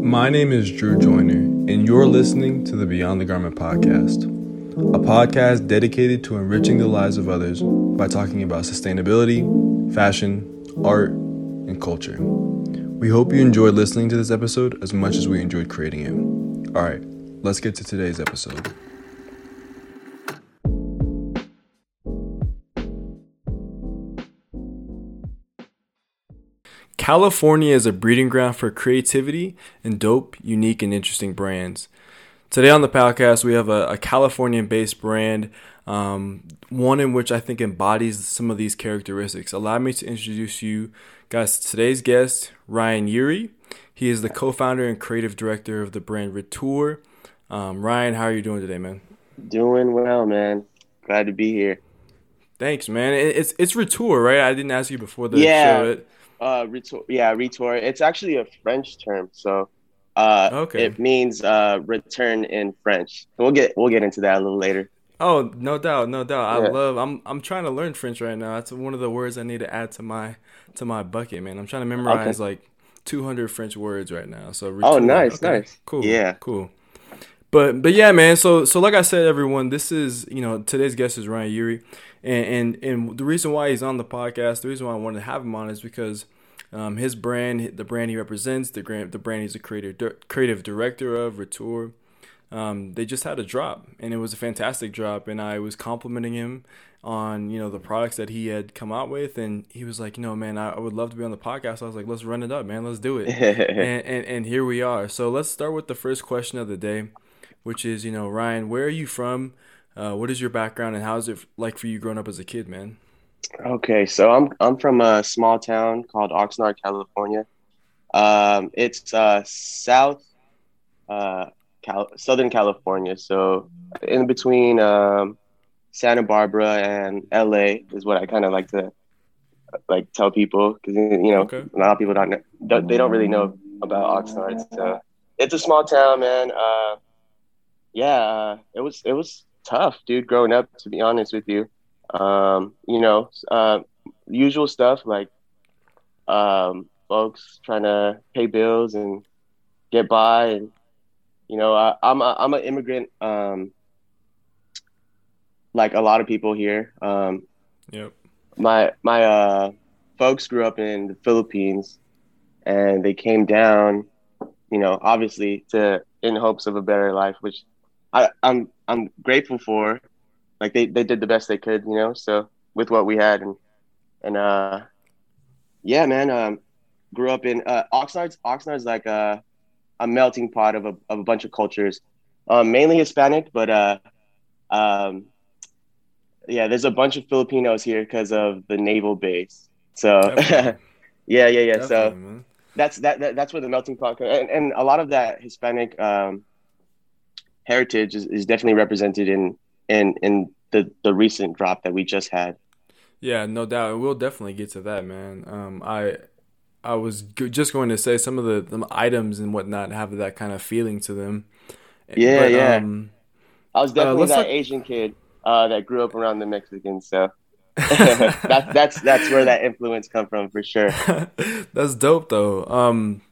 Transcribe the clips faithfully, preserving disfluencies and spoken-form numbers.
My name is Drew Joyner, and you're listening to the Beyond the Garment podcast, a podcast dedicated to enriching the lives of others by talking about sustainability, fashion, art, and culture. We hope you enjoyed listening to this episode as much as we enjoyed creating it. All right, let's get to today's episode. California is a breeding ground for creativity and dope, unique, and interesting brands. Today on the podcast, we have a, a Californian-based brand, um, one in which I think embodies some of these characteristics. Allow me to introduce you guys to today's guest, Ryan Yuri. He is the co-founder and creative director of the brand Retour. Um, Ryan, how are you doing today, man? Doing well, man. Glad to be here. Thanks, man. It's it's Retour, right? I didn't ask you before the yeah. show. Uh, retour, yeah, retour. It's actually a French term, so uh, okay. It means uh, return in French. We'll get we'll get into that a little later. Oh, no doubt, no doubt. Yeah. I love. I'm I'm trying to learn French right now. That's one of the words I need to add to my to my bucket, man. I'm trying to memorize okay. like two hundred French words right now. So retour. Oh, nice, okay. nice, cool, yeah, cool. But but yeah, man. So so like I said, everyone, this is you know today's guest is Ryan Yuri, and and, and the reason why he's on the podcast, the reason why I wanted to have him on is because um, his brand, the brand he represents, the brand, the brand he's a creative creative director of, Retour. Um, they just had a drop, and it was a fantastic drop, and I was complimenting him on you know the products that he had come out with, and he was like, you know, man, I, I would love to be on the podcast. I was like, let's run it up, man, let's do it, and, and and here we are. So let's start with the first question of the day, which is, you know, Ryan, where are you from? Uh, what is your background, and how is it like for you growing up as a kid, man? Okay, so I'm I'm from a small town called Oxnard, California. Um, it's uh, south, uh, Cal- Southern California, so in between um, Santa Barbara and L A is what I kind of like to like tell people, because you know okay. a lot of people don't, know, don't they don't really know about Oxnard. So it's a small town, man. Uh, Yeah, it was it was tough, dude, growing up, to be honest with you. Um, you know, uh, usual stuff like um, folks trying to pay bills and get by. And, you know, I, I'm a, I'm an immigrant, um, like a lot of people here. Um, yep. My my uh, folks grew up in the Philippines, and they came down, you know, obviously to in hopes of a better life, which I, I'm I'm grateful for. Like they, they did the best they could, you know. So with what we had, and and uh, yeah, man. Um, grew up in uh, Oxnard's. Oxnard's like a a melting pot of a of a bunch of cultures, um, mainly Hispanic, but uh, um, yeah, there's a bunch of Filipinos here because of the naval base. So yeah, yeah, yeah. Definitely, so. Man. That's that, that. That's where the melting pot comes, and, and a lot of that Hispanic um, heritage is, is definitely represented in in in the, the recent drop that we just had. Yeah, no doubt. We'll definitely get to that, man. Um, I I was g- just going to say some of the, the items and whatnot have that kind of feeling to them. Yeah, but, yeah. Um, I was definitely uh, that look- Asian kid uh, that grew up around the Mexicans, so. that's that's that's where that influence come from for sure. That's dope though. Um,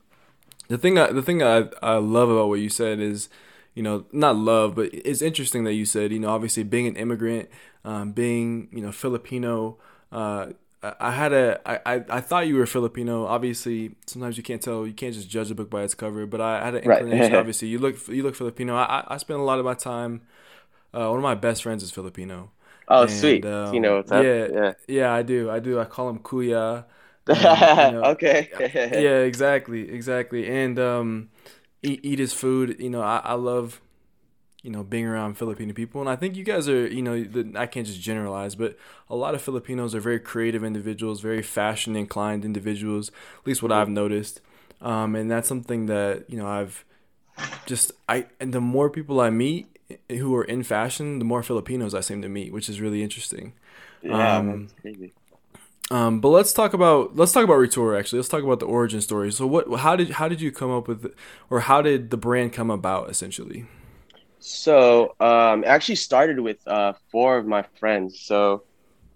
the thing I, the thing I I love about what you said is, you know, not love, but it's interesting that you said, you know, obviously being an immigrant, um, being you know Filipino. Uh, I, I had a I, I I thought you were Filipino. Obviously, sometimes you can't tell. You can't just judge a book by its cover. But I, I had an inclination. Right. Obviously, you look you look Filipino. I I spend a lot of my time. Uh, one of my best friends is Filipino. Oh, and, sweet. Um, you know what's up. Yeah, yeah, yeah, I do. I do. I call him Kuya. Um, you know, okay. Yeah, exactly. Exactly. And um, eat, eat his food. You know, I, I love, you know, being around Filipino people. And I think you guys are, you know, the, I can't just generalize, but a lot of Filipinos are very creative individuals, very fashion inclined individuals, at least what mm-hmm. I've noticed. Um, and that's something that, you know, I've just, I, and the more people I meet who are in fashion, the more Filipinos I seem to meet, which is really interesting. Yeah, um, that's crazy. Um, but let's talk about let's talk about Retour. Actually, let's talk about the origin story. So, what? How did how did you come up with, or how did the brand come about? Essentially, so um, it actually started with uh, four of my friends. So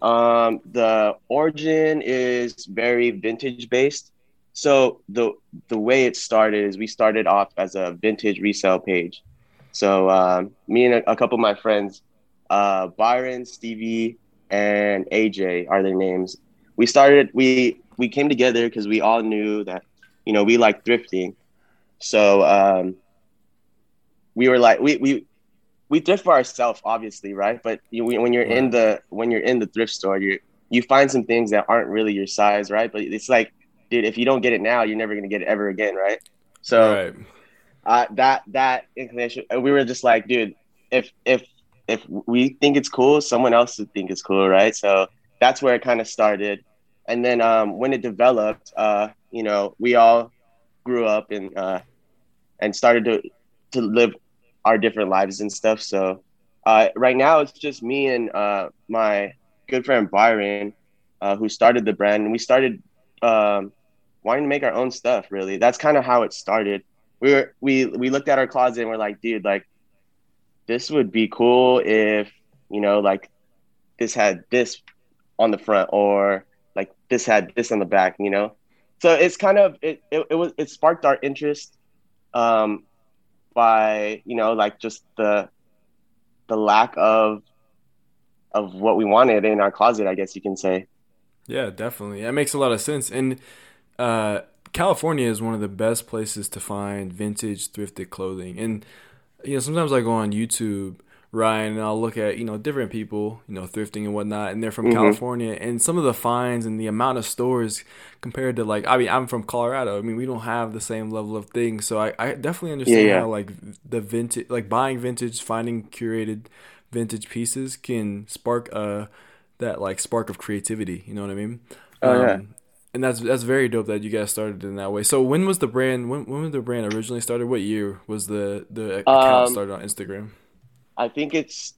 um, the origin is very vintage based. So the the way it started is we started off as a vintage resale page. So um, me and a, a couple of my friends, uh, Byron, Stevie, and A J are their names. We started, we, we came together because we all knew that, you know, we like thrifting. So um, we were like, we, we, we thrift for ourselves, obviously. Right. But you, when you're in the, when you're in the thrift store, you you find some things that aren't really your size. Right. But it's like, dude, if you don't get it now, you're never going to get it ever again. Right. So right. Uh, that, that inclination, we were just like, dude, if, if, if we think it's cool, someone else would think it's cool. Right. So that's where it kind of started. And then um, when it developed, uh, you know, we all grew up and uh, and started to, to live our different lives and stuff. So uh, right now it's just me and uh, my good friend Byron, uh, who started the brand. And we started um, wanting to make our own stuff, really. That's kind of how it started. We were we we looked at our closet and we're like, dude, like, this would be cool if, you know, like, this had this on the front, or like this had this on the back, you know? So it's kind of, it, it, it was, it sparked our interest um, by, you know, like just the, the lack of, of what we wanted in our closet, I guess you can say. Yeah, definitely. That makes a lot of sense. And uh, California is one of the best places to find vintage thrifted clothing. And, you know, sometimes I go on YouTube, Ryan, and I'll look at, you know, different people, you know, thrifting and whatnot, and they're from mm-hmm. California, and some of the finds and the amount of stores compared to, like, I mean, I'm from Colorado. I mean, we don't have the same level of things, so I, I definitely understand yeah, yeah. how, like, the vintage, like, buying vintage, finding curated vintage pieces can spark uh that, like, spark of creativity, you know what I mean? Oh, yeah. Um, and that's that's very dope that you guys started in that way. So when was the brand, when when was the brand originally started? What year was the, the account um, started on Instagram? I think it's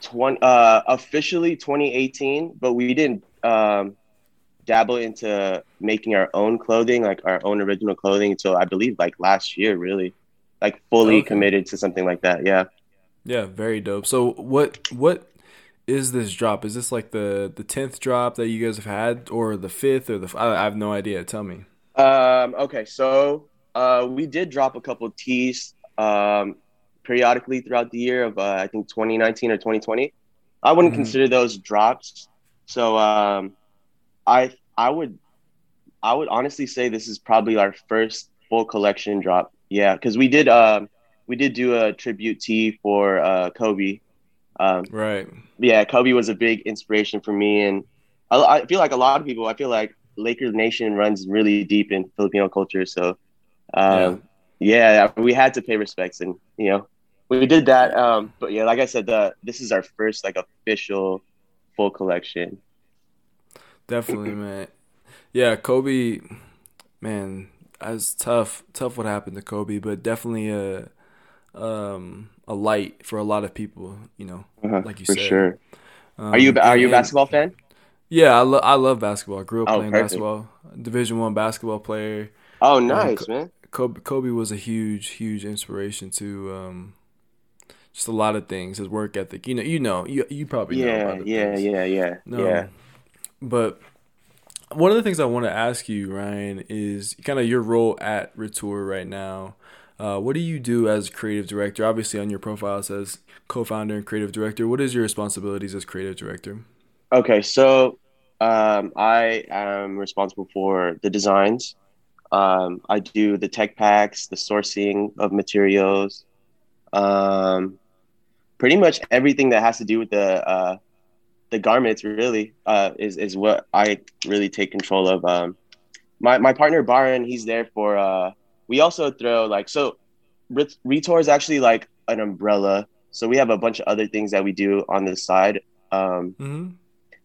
twenty, uh, officially twenty eighteen, but we didn't um, dabble into making our own clothing, like our own original clothing, until I believe like last year, really, like fully okay. committed to something like that. Yeah. Yeah, very dope. So what what is this drop? Is this like the the tenth drop that you guys have had, or the fifth, or the? I, I have no idea. Tell me. Um. Okay. So uh, we did drop a couple of tees. Um. periodically throughout the year of, uh, I think, twenty nineteen or twenty twenty. I wouldn't mm-hmm. consider those drops. So um, I I would I would honestly say this is probably our first full collection drop. Yeah, because we did um, we did do a tribute tee for uh, Kobe. Um, right. Yeah, Kobe was a big inspiration for me. And I, I feel like a lot of people, I feel like Laker Nation runs really deep in Filipino culture. So, um, yeah. yeah, we had to pay respects and, you know, we did that, um, but yeah, like I said, the this is our first like official full collection. Definitely, man. Yeah, Kobe, man, it's tough. Tough what happened to Kobe, but definitely a um, a light for a lot of people. You know, uh-huh, like you for said. For sure. Um, are you are and, you a basketball fan? Yeah, I love I love basketball. I grew up oh, playing perfect. basketball. Division one basketball player. Oh, nice, um, Co- man. Kobe Kobe was a huge huge inspiration to. Um, Just a lot of things, his work ethic. You know, you know, you you probably yeah, know. About the yeah, yeah, yeah, yeah, no. yeah. But one of the things I want to ask you, Ryan, is kind of your role at Retour right now. Uh, what do you do as creative director? Obviously, on your profile it says co-founder and creative director. What is your responsibilities as creative director? Okay, so um, I am responsible for the designs. Um, I do the tech packs, the sourcing of materials. Um, pretty much everything that has to do with the uh, the garments really uh, is is what I really take control of. Um, my my partner Baran, he's there for. Uh, we also throw like so. Retour is actually like an umbrella, so we have a bunch of other things that we do on the side. Um, mm-hmm.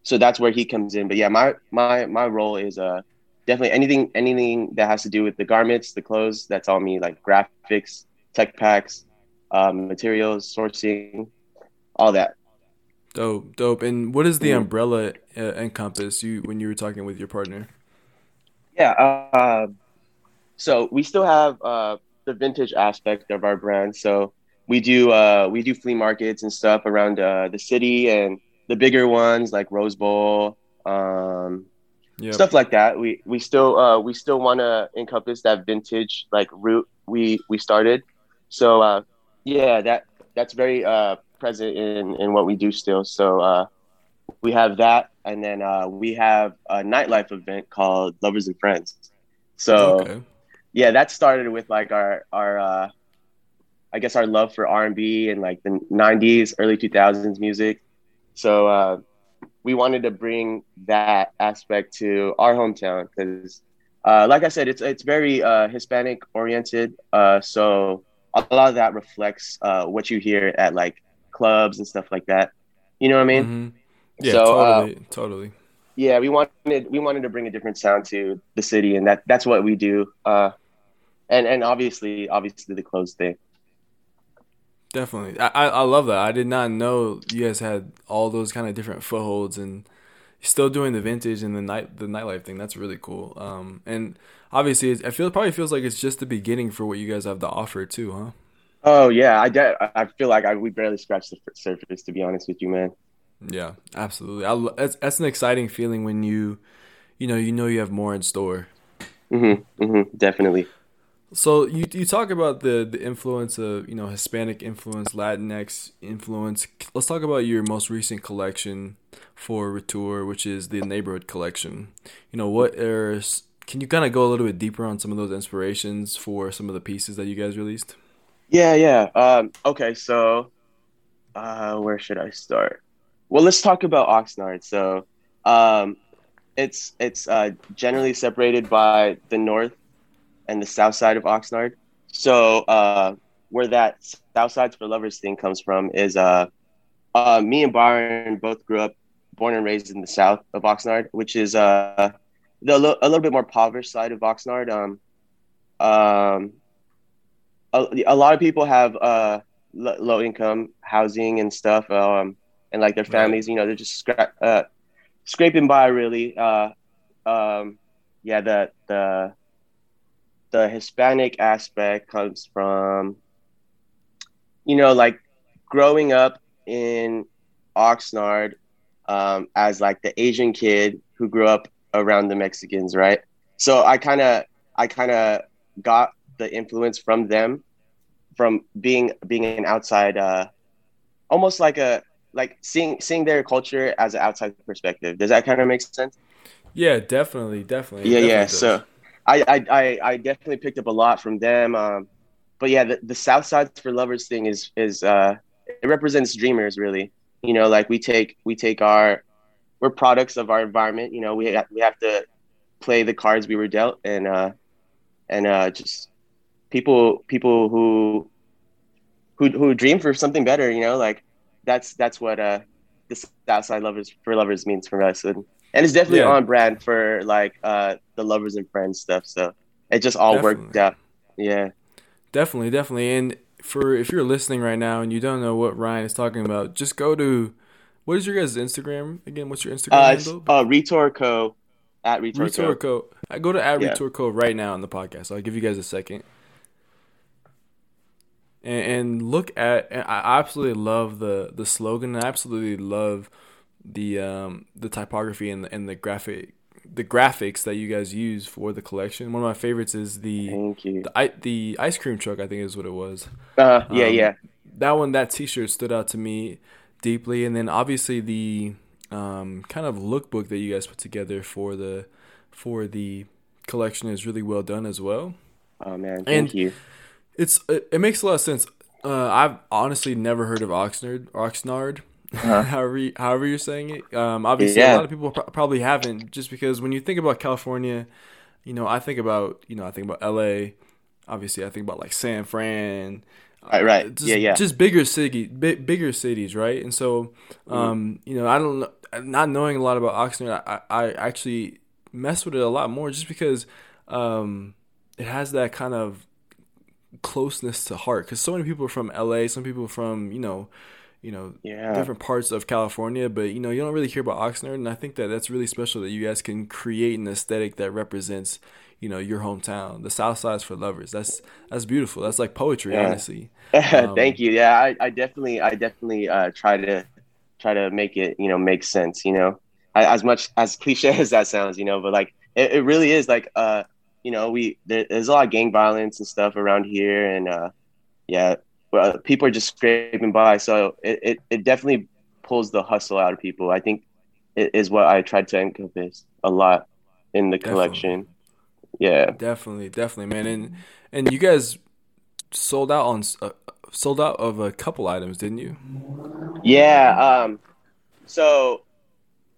So that's where he comes in. But yeah, my my my role is uh definitely anything anything that has to do with the garments, the clothes. That's all me. Like graphics, tech packs. Um, materials, sourcing, all that. Dope, dope. And what does the umbrella uh, encompass? You when you were talking with your partner? Yeah. Uh, so we still have uh, the vintage aspect of our brand. So we do uh, we do flea markets and stuff around uh, the city and the bigger ones like Rose Bowl, um, Yep. Stuff like that. We we still uh, we still want to encompass that vintage like root we we started. So uh, yeah, that that's very uh, present in, in what we do still. So uh, we have that, and then uh, we have a nightlife event called Lovers and Friends. So okay. yeah, that started with like our our uh, I guess our love for R and B and like the nineties, early two thousands music. So. Uh, We wanted to bring that aspect to our hometown because, uh, like I said, it's it's very uh, Hispanic oriented. Uh, so a lot of that reflects uh, what you hear at like clubs and stuff like that. You know what I mean? Mm-hmm. Yeah, so, totally, uh, totally. Yeah, we wanted we wanted to bring a different sound to the city, and that that's what we do. Uh, and and obviously, obviously the clothes thing. Definitely. I, I love that. I did not know you guys had all those kind of different footholds and still doing the vintage and the night the nightlife thing. That's really cool. Um, and obviously, it's, I feel it probably feels like it's just the beginning for what you guys have to offer too, huh? Oh, yeah. I, de- I feel like I, we barely scratched the surface, to be honest with you, man. Yeah, absolutely. I, that's, that's an exciting feeling when you, you know, you know you have more in store. Mm-hmm, mm-hmm, definitely. So you you talk about the, the influence of, you know, Hispanic influence, Latinx influence. Let's talk about your most recent collection for Retour, which is the Neighborhood Collection. You know, what are, can you kind of go a little bit deeper on some of those inspirations for some of the pieces that you guys released? Yeah, yeah. Um, okay, so uh, where should I start? Well, let's talk about Oxnard. So um, it's it's uh, generally separated by the north and the south side of Oxnard. So uh, where that South Sides for Lovers thing comes from is uh, uh, me and Byron both grew up, born and raised in the south of Oxnard, which is uh, the lo- a little bit more impoverished side of Oxnard. Um, um, a, a lot of people have uh, l- low income housing and stuff, um, and like their families, you know, they're just scra- uh, scraping by really. Uh, um, yeah, the the... The Hispanic aspect comes from, you know, like growing up in Oxnard um, as like the Asian kid who grew up around the Mexicans, right? So I kind of, I kind of got the influence from them, from being being an outside, uh, almost like a like seeing seeing their culture as an outside perspective. Does that kind of make sense? Yeah, definitely, definitely. Yeah, definitely yeah. Does. So. I, I I definitely picked up a lot from them, um, but yeah, the, the South Sides for Lovers thing is is uh, it represents dreamers really. You know, like we take we take our we're products of our environment. You know, we ha- we have to play the cards we were dealt, and uh, and uh, just people people who who who dream for something better. You know, like that's that's what uh, the South Side Lovers for Lovers means for us. And, And it's definitely yeah. on brand for like uh, the Lovers and Friends stuff. So it just all definitely. worked out. Yeah, definitely, definitely. And for if you're listening right now and you don't know what Ryan is talking about, just go to what is your guys' Instagram again? What's your Instagram uh, handle? Uh, Retour Co. At Retour, Retour Co. Co. I go to at yeah. Retour Co. right now on the podcast. So I'll give you guys a second. And, and look at. And I absolutely love the the slogan. I absolutely love. the um the typography and the, and the graphic the graphics that you guys use for the collection. One of my favorites is the Thank you. the, the ice cream truck, I think is what it was. Uh yeah, um, yeah. That one that t-shirt stood out to me deeply, and then obviously the um kind of lookbook that you guys put together for the for the collection is really well done as well. Oh man, thank and you. It's it, it makes a lot of sense. Uh I've honestly never heard of Oxnard, Oxnard. Uh-huh. however, you, however you're saying it. Um, obviously, yeah. a lot of people pro- probably haven't, just because when you think about California, you know, I think about, you know, I think about L A. Obviously, I think about like San Fran. Right, right. Uh, just, yeah, yeah. Just bigger city, bi- bigger cities, right? And so, um, mm-hmm. you know, I don't, not knowing a lot about Oxnard, I, I actually mess with it a lot more, just because um, it has that kind of closeness to heart. Because so many people are from L A, some people from, you know. you know, yeah. different parts of California, but, you know, you don't really hear about Oxnard, and I think that that's really special that you guys can create an aesthetic that represents, you know, your hometown, the South Sides for Lovers. That's that's beautiful. That's like poetry, yeah. honestly. Um, Thank you. Yeah, I, I definitely, I definitely uh, try to try to make it, you know, make sense, you know, as much as cliche as that sounds, you know, but like it, it really is like, uh, you know, we there, there's a lot of gang violence and stuff around here, and uh, yeah, well, people are just scraping by, so it, it, it definitely pulls the hustle out of people. I think it is what I tried to encompass a lot in the definitely. collection. Yeah, definitely, definitely, man. And and you guys sold out on uh, sold out of a couple items, didn't you? Yeah. Um. So.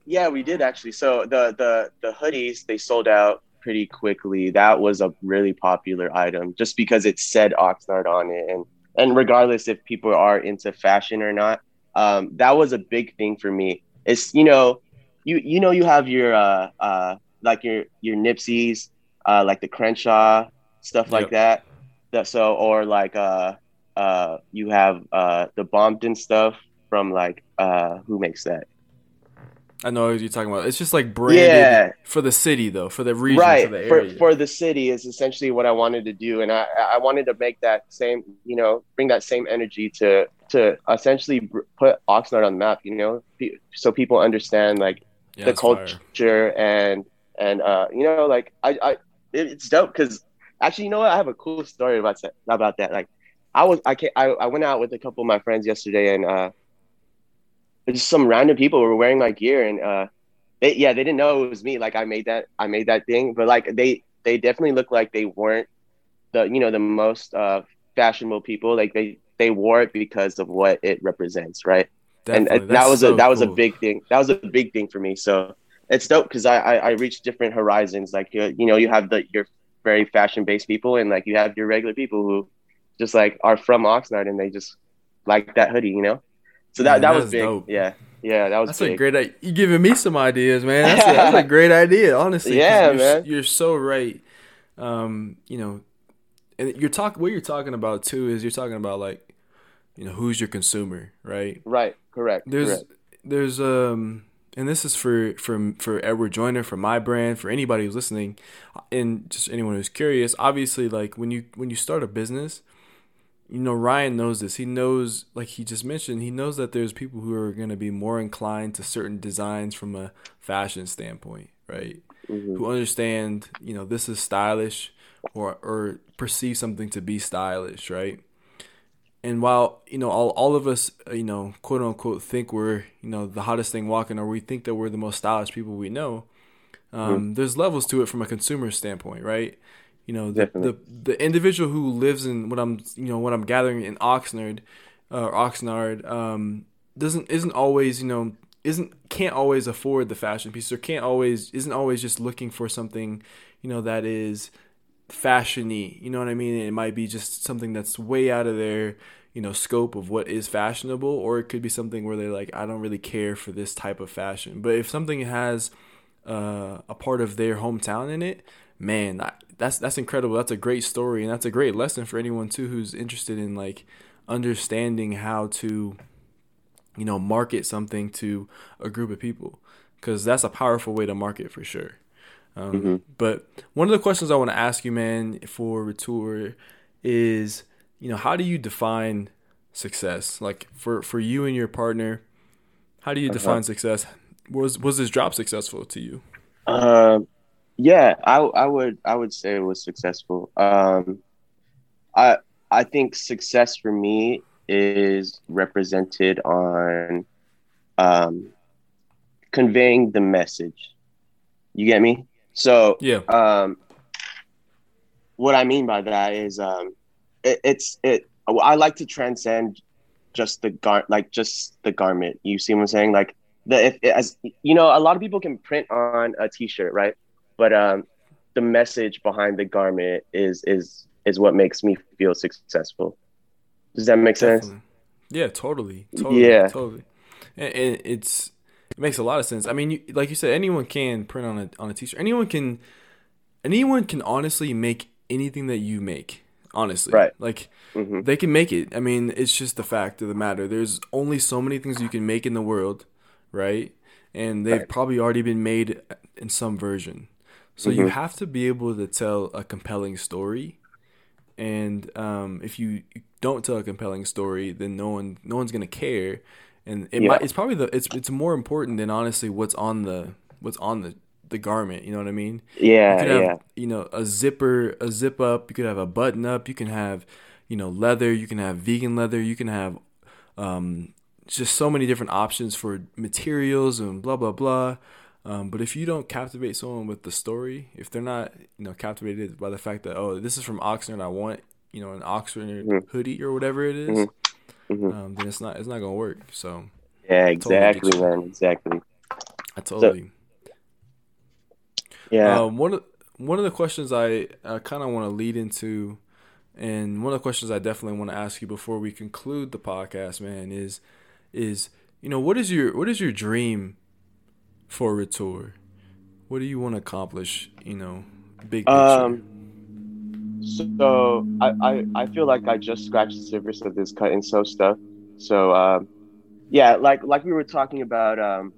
Yeah, we did actually. So the, the, the hoodies, they sold out pretty quickly. That was a really popular item just because it said Oxnard on it. And, and regardless if people are into fashion or not, um, that was a big thing for me. It's, you know, you, you know, you have your, uh, uh, like your, your Nipseys, uh, like the Crenshaw stuff like yep. that. So, or like, uh, uh, you have, uh, the Bompton stuff from like, uh, who makes that? I know what you're talking about. It's just like branded yeah. for the city, though, for the region, right. for the area. For, for the city is essentially what I wanted to do. And I, I wanted to make that same, you know, bring that same energy to to essentially put Oxnard on the map, you know, so people understand, like, yeah, the culture fire. and, and uh, you know, like, I, I it, it's dope because actually, you know what? I have a cool story about that. About that. Like, I was I, came, I, I went out with a couple of my friends yesterday, and uh just some random people were wearing my gear, and uh, they, yeah, they didn't know it was me. Like I made that, I made that thing, but like they, they definitely looked like they weren't the, you know, the most uh, fashionable people. Like they, they wore it because of what it represents, right? Definitely. And uh, that was so a that was cool. a big thing. That was a big thing for me. So it's dope because I, I I reached different horizons. Like you, you know, you have the your very fashion based people, and like you have your regular people who just like are from Oxnard and they just like that hoodie, you know. So that, man, that, that was big. Dope. Yeah. Yeah, that was that's big. A great You're giving me some ideas, man. That's a, that's a great idea, honestly. Yeah, you're, man. You're so right. Um, you know, and you're talk what you're talking about too is you're talking about like, you know, who's your consumer, right? Right, correct. There's correct. there's um and this is for for for Edward Joyner, for my brand, for anybody who's listening, and just anyone who's curious. Obviously, like when you when you start a business, you know, Ryan knows this. He knows, like he just mentioned, he knows that there's people who are going to be more inclined to certain designs from a fashion standpoint, right? Mm-hmm. Who understand, you know, this is stylish or or perceive something to be stylish, right? And while, you know, all, all of us, you know, quote unquote, think we're, you know, the hottest thing walking, or we think that we're the most stylish people we know, um, mm-hmm. there's levels to it from a consumer standpoint, right? You know, the, the the individual who lives in what I'm you know what I'm gathering in Oxnard, uh, Oxnard um, doesn't isn't always you know isn't can't always afford the fashion pieces, or can't always isn't always just looking for something, you know, that is fashiony. You know what I mean? It might be just something that's way out of their you know scope of what is fashionable, or it could be something where they're like, I don't really care for this type of fashion. But if something has uh, a part of their hometown in it, man, I, that's that's incredible. That's a great story, and that's a great lesson for anyone too who's interested in like understanding how to, you know, market something to a group of people, because that's a powerful way to market for sure. Um, mm-hmm. But one of the questions I want to ask you, man, for Retour is, you know, how do you define success? Like for, for you and your partner, how do you uh-huh. define success? Was was this drop successful to you? Um. Uh- Yeah, I, I would I would say it was successful. Um, I I think success for me is represented on um, conveying the message. You get me? So yeah. Um, what I mean by that is um, it, it's it. I like to transcend just the gar like just the garment. You see what I'm saying? Like the if as you know, a lot of people can print on a T-shirt, right? But um, the message behind the garment is is is what makes me feel successful. Does that make sense? Definitely. Yeah, totally. Totally. Yeah, totally. And, and it's it makes a lot of sense. I mean, you, like you said, anyone can print on a on a t-shirt. Anyone can anyone can honestly make anything that you make. Honestly, right? Like mm-hmm. they can make it. I mean, it's just the fact of the matter. There's only so many things you can make in the world, right? And they've right. probably already been made in some version. So mm-hmm. you have to be able to tell a compelling story, and um, if you don't tell a compelling story, then no one, no one's gonna care, and it yeah. might, it's probably the it's it's more important than honestly what's on the what's on the, the garment. You know what I mean? Yeah, you have, yeah. You know, a zipper, a zip up. You could have a button up. You can have, you know, leather. You can have vegan leather. You can have, um, just so many different options for materials and blah blah blah. Um, but if you don't captivate someone with the story, if they're not, you know, captivated by the fact that, oh, this is from Oxnard, I want, you know, an Oxnard mm-hmm. hoodie or whatever it is, mm-hmm. um, then it's not it's not gonna work. So yeah, exactly, totally man, exactly. I totally. So, yeah. Um, one of one of the questions I, I kind of want to lead into, and one of the questions I definitely want to ask you before we conclude the podcast, man, is is you know what is your what is your dream for Retour? What do you want to accomplish, you know, big picture? Um, so I, I, I feel like I just scratched the surface of this cut and sew stuff. So, um, yeah, like like we were talking about um,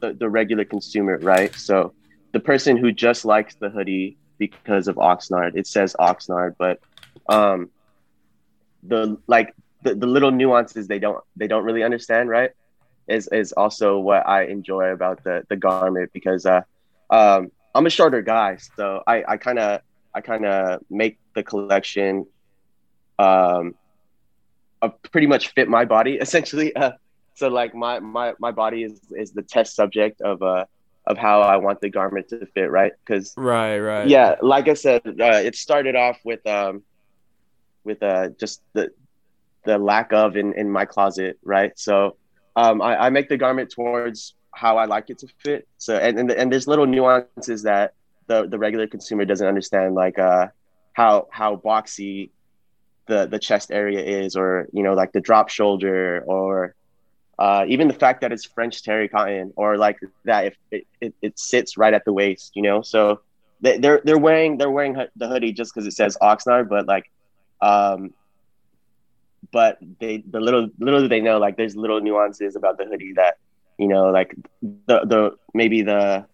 the, the regular consumer, right? So the person who just likes the hoodie because of Oxnard, it says Oxnard, but um, the like the, the little nuances they don't they don't really understand, right? is is also what I enjoy about the, the garment, because uh, um, I'm a shorter guy. So I, I kind of I kind of make the collection um, uh, pretty much fit my body, essentially. Uh, so like my, my, my body is, is the test subject of uh of how I want the garment to fit, right? 'Cause, right, right. Yeah, like I said, uh, it started off with um with uh just the the lack of in, in my closet, right? So Um, I, I make the garment towards how I like it to fit. So, and and, and there's little nuances that the, the regular consumer doesn't understand, like uh, how how boxy the, the chest area is, or you know, like the drop shoulder, or uh, even the fact that it's French terry cotton, or like that if it, it, it sits right at the waist, you know. So they, they're they're wearing they're wearing the hoodie just because it says Oxnard, but like. Um, But they, the little, little do they know, like there's little nuances about the hoodie that, you know, like the, the maybe the,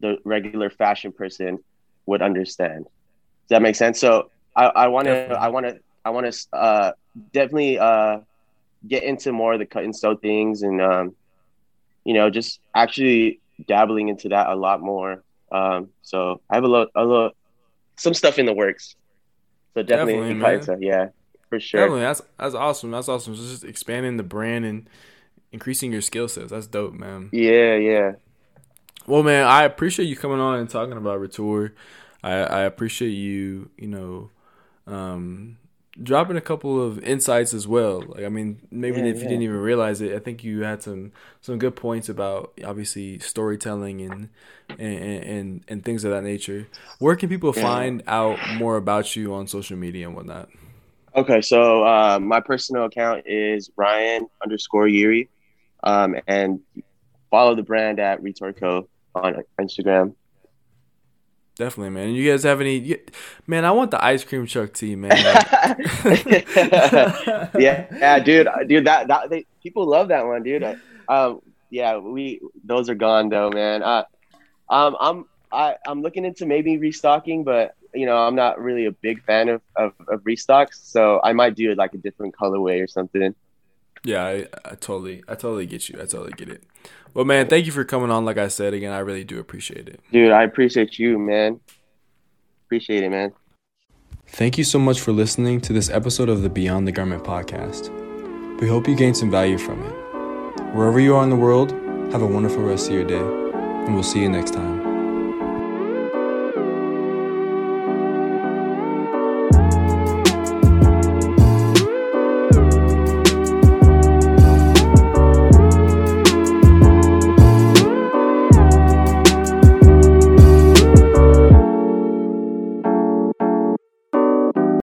the regular fashion person would understand. Does that make sense? So I want to, I want to, I want to uh, definitely uh, get into more of the cut and sew things, and um, you know, just actually dabbling into that a lot more. Um, so I have a lot, a lot, some stuff in the works. So definitely, definitely yeah. For sure. Definitely. That's that's awesome. That's awesome. So just expanding the brand and increasing your skill sets. That's dope, man. Yeah, yeah. Well, man, I appreciate you coming on and talking about Retour. I, I appreciate you, you know, um, dropping a couple of insights as well. Like, I mean, maybe yeah, if yeah. you didn't even realize it, I think you had some, some good points about obviously storytelling and and and, and things of that nature. Where can people yeah. find out more about you on social media and whatnot? Okay, so uh, my personal account is Ryan underscore Yuri, um, and follow the brand at Retorco on Instagram. Definitely, man. You guys have any? You, man, I want the ice cream truck tea, man. yeah, yeah, dude, dude, that that they, people love that one, dude. I, um, yeah, we those are gone though, man. Uh, um, I'm I I'm looking into maybe restocking, but. You know, I'm not really a big fan of, of, of restocks, so I might do it like a different colorway or something. Yeah, I, I totally, I totally get you. I totally get it. Well, man, thank you for coming on. Like I said, again, I really do appreciate it. Dude, I appreciate you, man. Appreciate it, man. Thank you so much for listening to this episode of the Beyond the Garment podcast. We hope you gained some value from it. Wherever you are in the world, have a wonderful rest of your day, and we'll see you next time.